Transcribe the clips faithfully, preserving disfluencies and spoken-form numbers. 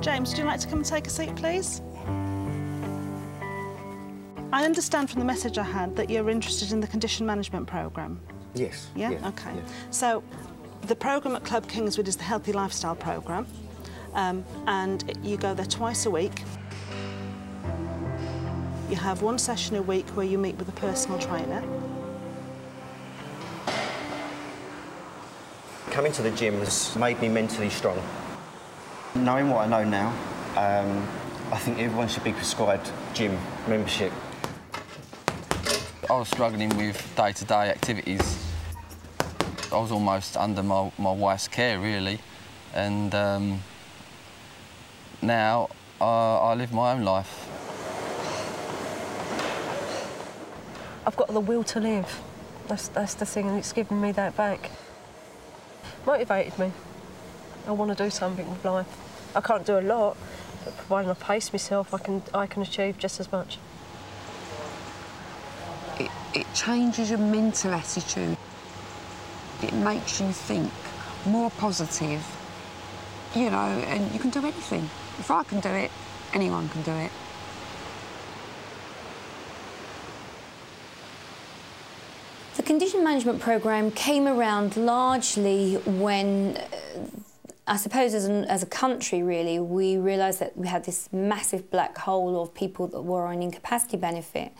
James, would you like to come and take a seat, please? I understand from the message I had that you're interested in the condition management programme. Yes. Yeah? Yes, OK. Yes. So the programme at Club Kingswood is the Healthy Lifestyle programme, um, and you go there twice a week. You have one session a week where you meet with a personal trainer. Coming to the gym has made me mentally strong. Knowing what I know now, um, I think everyone should be prescribed gym membership. I was struggling with day-to-day activities. I was almost under my, my wife's care, really. And um, now uh, I live my own life. I've got the will to live. That's, that's the thing, and it's given me that back. Motivated me. I want to do something with life. I can't do a lot, but providing I pace myself, I can, I can achieve just as much. It, it changes your mental attitude. It makes you think more positive, you know, and you can do anything. If I can do it, anyone can do it. The condition management programme came around largely when, I suppose as, an, as a country really, we realised that we had this massive black hole of people that were on incapacity benefit,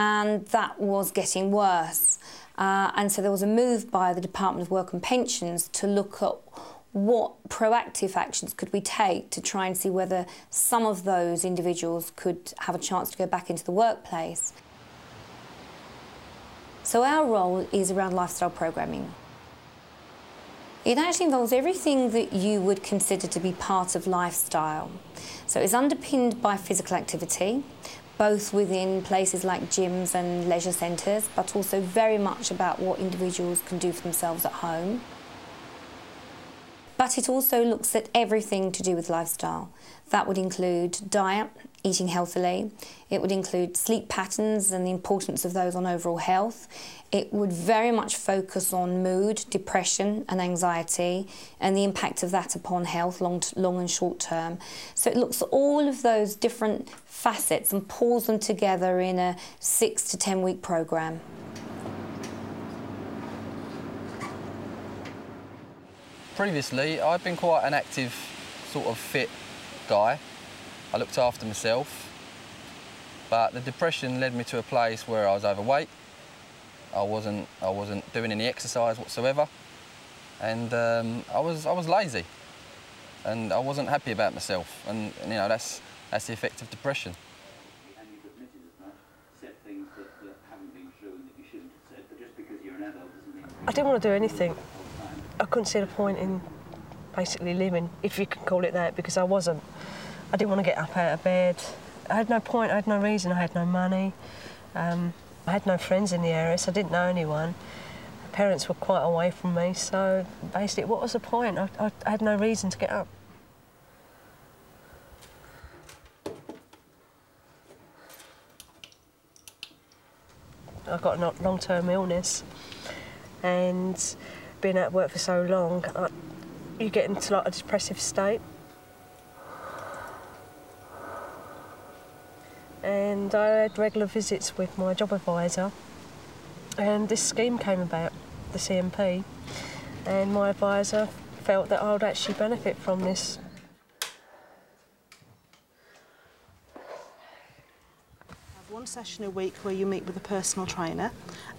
and that was getting worse. Uh, and so there was a move by the Department of Work and Pensions to look at what proactive actions could we take to try and see whether some of those individuals could have a chance to go back into the workplace. So our role is around lifestyle programming. It actually involves everything that you would consider to be part of lifestyle. So it's underpinned by physical activity, both within places like gyms and leisure centres, but also very much about what individuals can do for themselves at home. But it also looks at everything to do with lifestyle. That would include diet, eating healthily. It would include sleep patterns and the importance of those on overall health. It would very much focus on mood, depression and anxiety and the impact of that upon health, long, long and short term. So it looks at all of those different facets and pulls them together in a six to ten week programme. Previously, I'd been quite an active, sort of fit guy. I looked after myself, but the depression led me to a place where I was overweight. I wasn't, I wasn't doing any exercise whatsoever, and um, I was, I was lazy, and I wasn't happy about myself. And, and you know, that's, that's the effect of depression. And you've admitted as much, said things that, that haven't been true and that you shouldn't have said. But just because you're an adult doesn't mean. I didn't want to do anything. I couldn't see the point in basically living, if you can call it that, because I wasn't. I didn't want to get up out of bed. I had no point, I had no reason, I had no money. Um, I had no friends in the area, so I didn't know anyone. My parents were quite away from me, so basically, what was the point? I, I, I had no reason to get up. I got a long-term illness, and being out of work for so long, I, you get into like a depressive state. And I had regular visits with my job advisor, and this scheme came about, the C M P, and my advisor felt that I would actually benefit from this. One session a week where you meet with a personal trainer,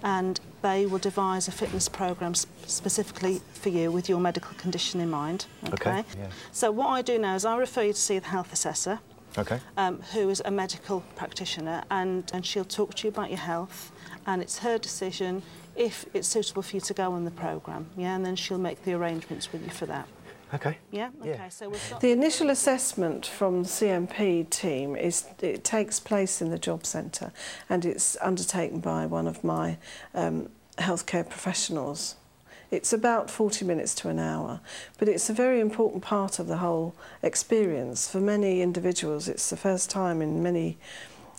and they will devise a fitness programme specifically for you with your medical condition in mind. Okay. Okay. Yeah. So what I do now is I refer you to see the health assessor, okay, um, who is a medical practitioner, and, and she'll talk to you about your health, and it's her decision if it's suitable for you to go on the programme. Yeah, and then she'll make the arrangements with you for that. Okay. Yeah. Okay. Yeah. So we've got the initial assessment from the C M P team is it takes place in the job centre, and it's undertaken by one of my um, healthcare professionals. It's about forty minutes to an hour, but it's a very important part of the whole experience. For many individuals, it's the first time in many,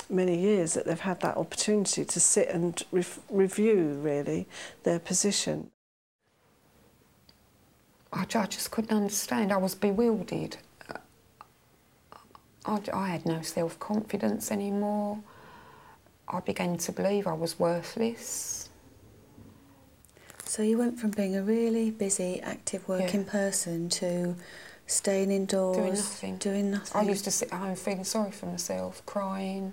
many years that they've had that opportunity to sit and re- review really their position. I, I just couldn't understand. I was bewildered. I, I had no self-confidence anymore. I began to believe I was worthless. So you went from being a really busy, active, working yeah. person to staying indoors, doing nothing. Doing nothing. I used to sit at home feeling sorry for myself, crying.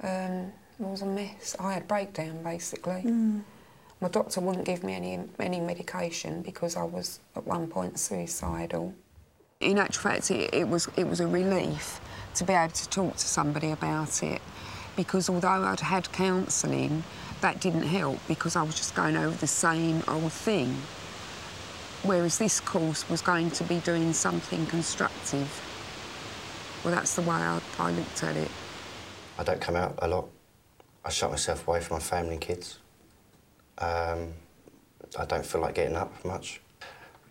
Um, it was a mess. I had a breakdown, basically. Mm. My doctor wouldn't give me any any medication because I was at one point suicidal. In actual fact, it, it was it was a relief to be able to talk to somebody about it, because although I'd had counselling, that didn't help because I was just going over the same old thing. Whereas this course was going to be doing something constructive. Well, that's the way I, I looked at it. I don't come out a lot. I shut myself away from my family and kids. Um, I don't feel like getting up much.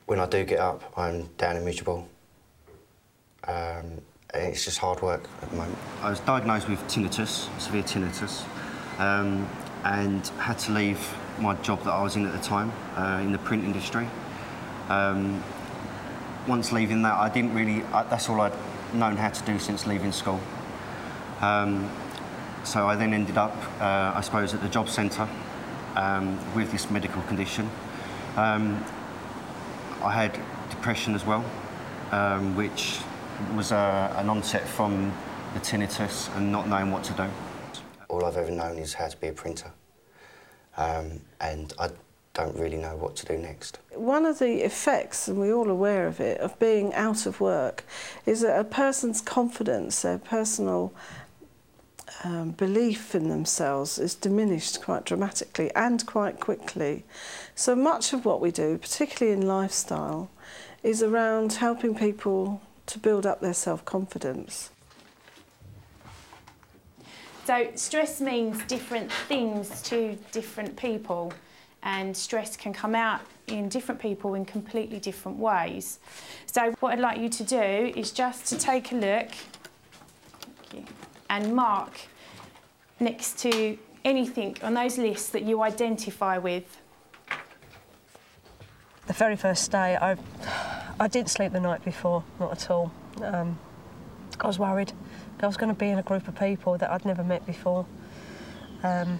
When I do get up, I'm down and miserable. Um, it's just hard work at the moment. I was diagnosed with tinnitus, severe tinnitus, um, and had to leave my job that I was in at the time, uh, in the print industry. Um, once leaving that, I didn't really... I, that's all I'd known how to do since leaving school. Um, so I then ended up, uh, I suppose, at the job centre um, with this medical condition. Um, I had depression as well, um, which was uh, an onset from the tinnitus and not knowing what to do. All I've ever known is how to be a printer, um, and I don't really know what to do next. One of the effects, and we're all aware of it, of being out of work is that a person's confidence, their personal um, belief in themselves is diminished quite dramatically and quite quickly. So much of what we do, particularly in lifestyle, is around helping people to build up their self-confidence. So stress means different things to different people, and stress can come out in different people in completely different ways. So what I'd like you to do is just to take a look and mark next to anything on those lists that you identify with. The very first day, I, I didn't sleep the night before, not at all. Um, I was worried. I was going to be in a group of people that I'd never met before, um,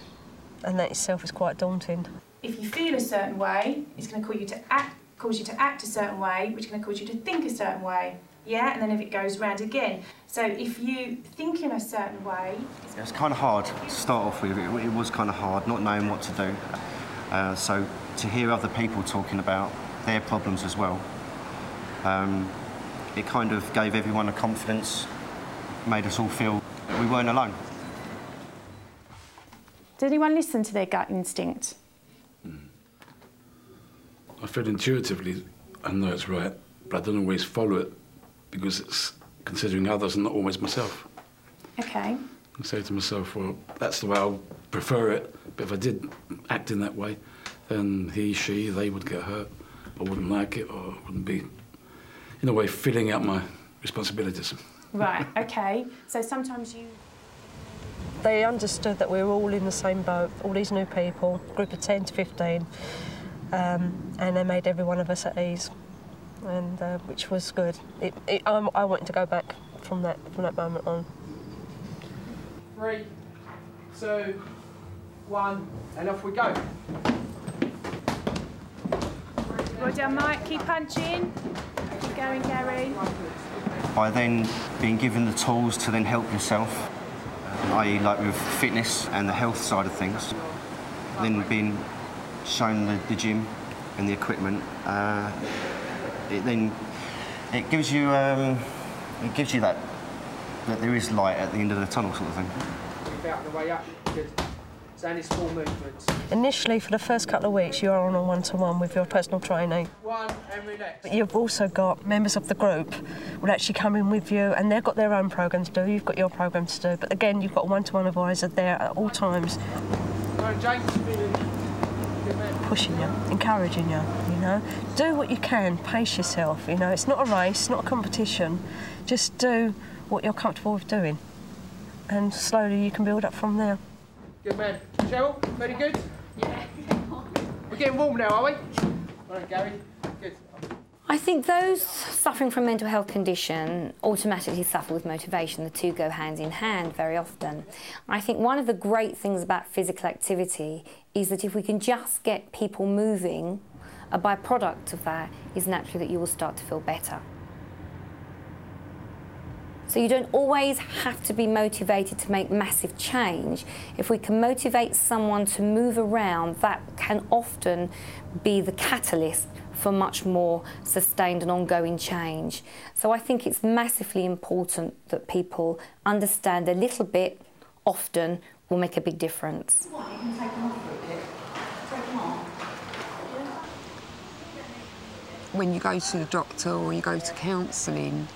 and that itself is quite daunting. If you feel a certain way, it's going to cause you to act, cause you to act a certain way, which is going to cause you to think a certain way, yeah? And then if it goes round again. So if you think in a certain way... It's, it's kind of hard to start off with. It, it was kind of hard, not knowing what to do. Uh, so to hear other people talking about their problems as well, um, it kind of gave everyone a confidence, made us all feel that we weren't alone. Did anyone listen to their gut instinct? I feel intuitively, I know it's right, but I don't always follow it because it's considering others and not always myself. OK. I say to myself, well, that's the way I'll prefer it, but if I did act in that way, then he, she, they would get hurt, or wouldn't like it, or wouldn't be, in a way, filling out my responsibilities. Right, OK. So sometimes you... They understood that we were all in the same boat, all these new people, group of ten to fifteen. Um, and they made every one of us at ease, and uh, which was good. It, it, I, I wanted to go back from that from that moment on. Three, two, one, and off we go. Well done, Mike. Keep punching. Keep going, Gary. By then being given the tools to then help yourself, that is, like with fitness and the health side of things, then being shown the, the gym and the equipment, uh, it then it gives you um, it gives you that that there is light at the end of the tunnel, sort of thing. Keep out of the way up. Good. So any small movements. Initially, for the first couple of weeks, you are on a one-to-one with your personal trainer. One and relax. But you've also got members of the group will actually come in with you, and they've got their own program to do. You've got your program to do, but again, you've got a one-to-one advisor there at all times. Sorry, James. Pushing you, encouraging you, you know. Do what you can, pace yourself, you know. It's not a race, not a competition. Just do what you're comfortable with doing. And slowly you can build up from there. Good man. Cheryl, very good? Yeah. We're getting warm now, are we? All right, Gary. Good. I think those suffering from mental health condition automatically suffer with motivation. The two go hand in hand very often. I think one of the great things about physical activity is that if we can just get people moving, a byproduct of that is naturally that you will start to feel better. So you don't always have to be motivated to make massive change. If we can motivate someone to move around, that can often be the catalyst for much more sustained and ongoing change. So I think it's massively important that people understand a little bit often will make a big difference. What, you can take them off for a bit. Take them off. When you go to the doctor or you go to counselling,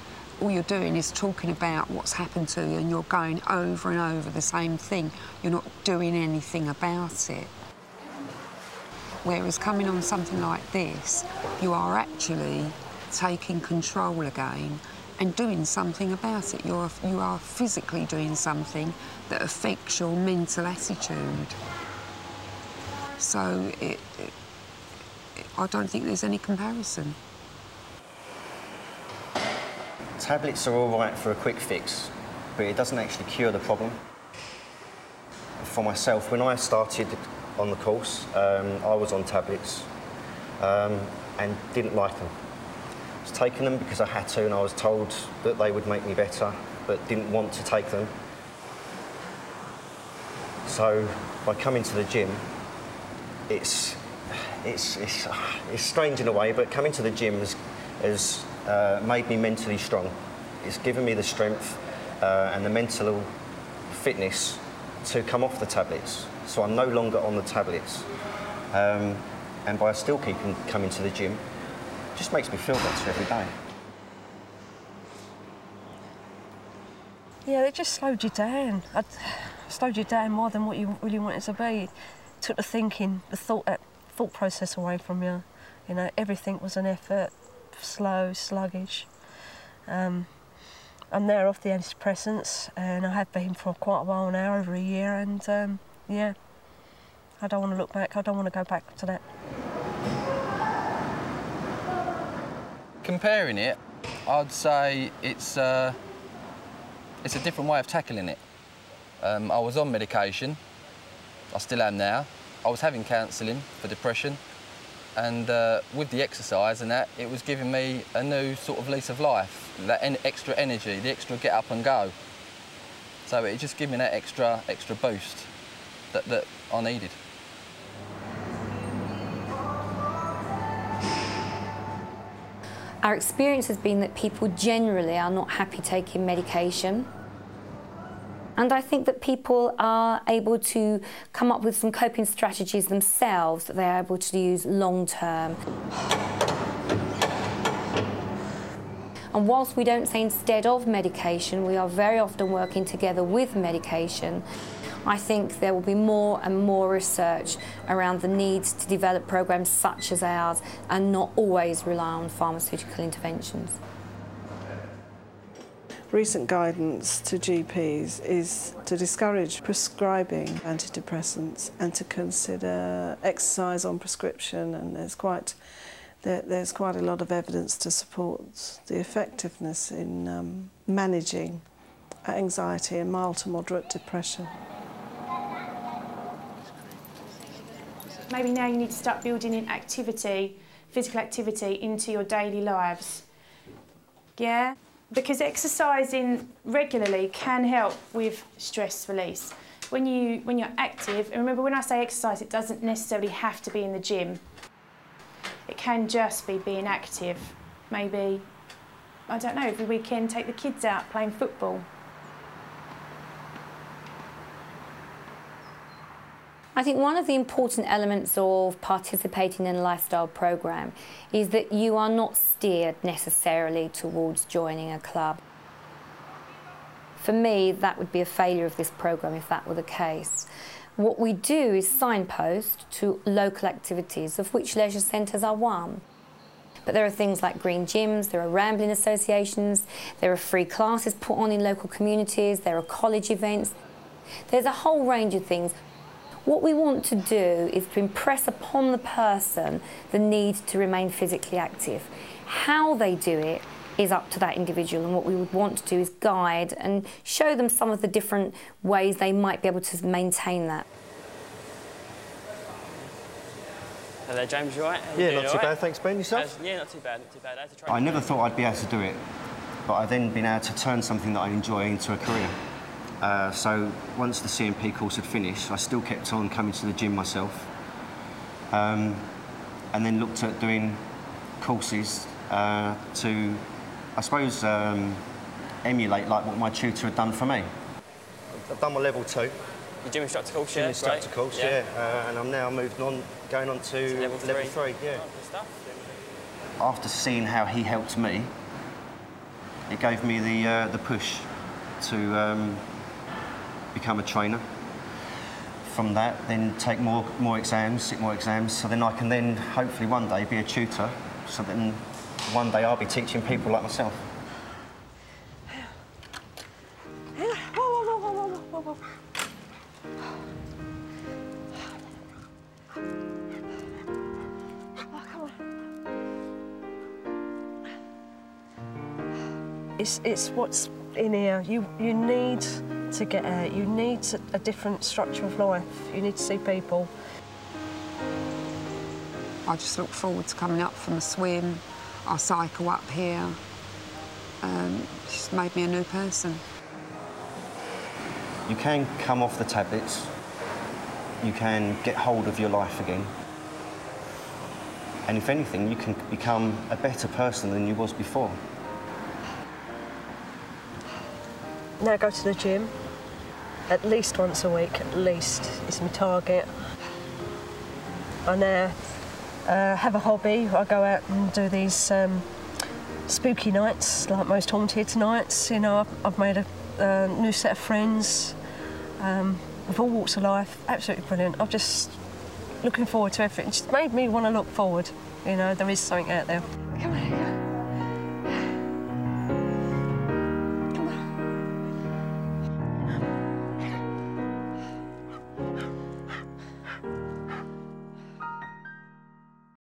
all you're doing is talking about what's happened to you and you're going over and over the same thing. You're not doing anything about it. Whereas coming on something like this, you are actually taking control again and doing something about it. You're, you are physically doing something that affects your mental attitude. So it, it, I don't think there's any comparison. Tablets are all right for a quick fix, but it doesn't actually cure the problem. For myself, when I started on the course, um, I was on tablets um, and didn't like them. I was taking them because I had to and I was told that they would make me better, but didn't want to take them. So by coming to the gym, it's it's it's, it's strange in a way, but coming to the gym has, has uh, made me mentally strong. It's given me the strength uh, and the mental fitness to come off the tablets. So I'm no longer on the tablets. Um, and by still keeping coming to the gym, it just makes me feel better every day. Yeah, it just slowed you down. It slowed you down more than what you really wanted to be. It took the thinking, the thought, uh, thought process away from you. You know, everything was an effort, slow, sluggish. Um, I'm now off the antidepressants, and I have been for quite a while now, over a year, and um, yeah, I don't want to look back. I don't want to go back to that. Comparing it, I'd say it's uh, it's a different way of tackling it. Um, I was on medication. I still am now. I was having counselling for depression, and uh, with the exercise and that, it was giving me a new sort of lease of life, that en extra energy, the extra get up and go. So it just gave me that extra, extra boost that, that I needed. Our experience has been that people generally are not happy taking medication. And I think that people are able to come up with some coping strategies themselves that they're able to use long term. And whilst we don't say instead of medication, we are very often working together with medication. I think there will be more and more research around the need to develop programs such as ours and not always rely on pharmaceutical interventions. Recent guidance to G Ps is to discourage prescribing antidepressants and to consider exercise on prescription, and there's quite, there, there's quite a lot of evidence to support the effectiveness in um, managing anxiety and mild to moderate depression. Maybe now you need to start building in activity, physical activity, into your daily lives. Yeah? Because exercising regularly can help with stress release. When, you, when you're active, and remember when I say exercise, it doesn't necessarily have to be in the gym. It can just be being active. Maybe, I don't know, every weekend take the kids out playing football. I think one of the important elements of participating in a lifestyle programme is that you are not steered necessarily towards joining a club. For me, that would be a failure of this programme if that were the case. What we do is signpost to local activities, of which leisure centres are one. But there are things like green gyms, there are rambling associations, there are free classes put on in local communities, there are college events. There's a whole range of things. What we want to do is to impress upon the person the need to remain physically active. How they do it is up to that individual, and what we would want to do is guide and show them some of the different ways they might be able to maintain that. Hello James, you all right? Yeah, not too bad, thanks Ben. Yourself? Yeah, not too bad, not too bad. I, I never thought I'd be able to do it, but I've then been able to turn something that I enjoy into a career. Uh, so once the C M P course had finished, I still kept on coming to the gym myself, um, and then looked at doing courses uh, to, I suppose, um, emulate like what my tutor had done for me. I've done my level two. Your gym instructor course, yeah, gym instructor course, yeah. yeah. Uh, and I'm now moving on, going on to level, level three. three yeah. After seeing how he helped me, it gave me the uh, the push to um, become a trainer. From that, then take more more exams, sit more exams, so then I can then hopefully one day be a tutor. So then one day I'll be teaching people like myself. It's, it's what's in here. You, you need to get out. You need a, a different structure of life. You need to see people. I just look forward to coming up from a swim. I cycle up here. Um, it's just made me a new person. You can come off the tablets. You can get hold of your life again. And if anything, you can become a better person than you was before. Now go to the gym, at least once a week, at least, is my target. I now uh, have a hobby. I go out and do these um, spooky nights, like most haunted nights. You know, I've, I've made a uh, new set of friends um, of all walks of life. Absolutely brilliant. I'm just looking forward to everything. It's made me want to look forward. You know, there is something out there. Come on, come on.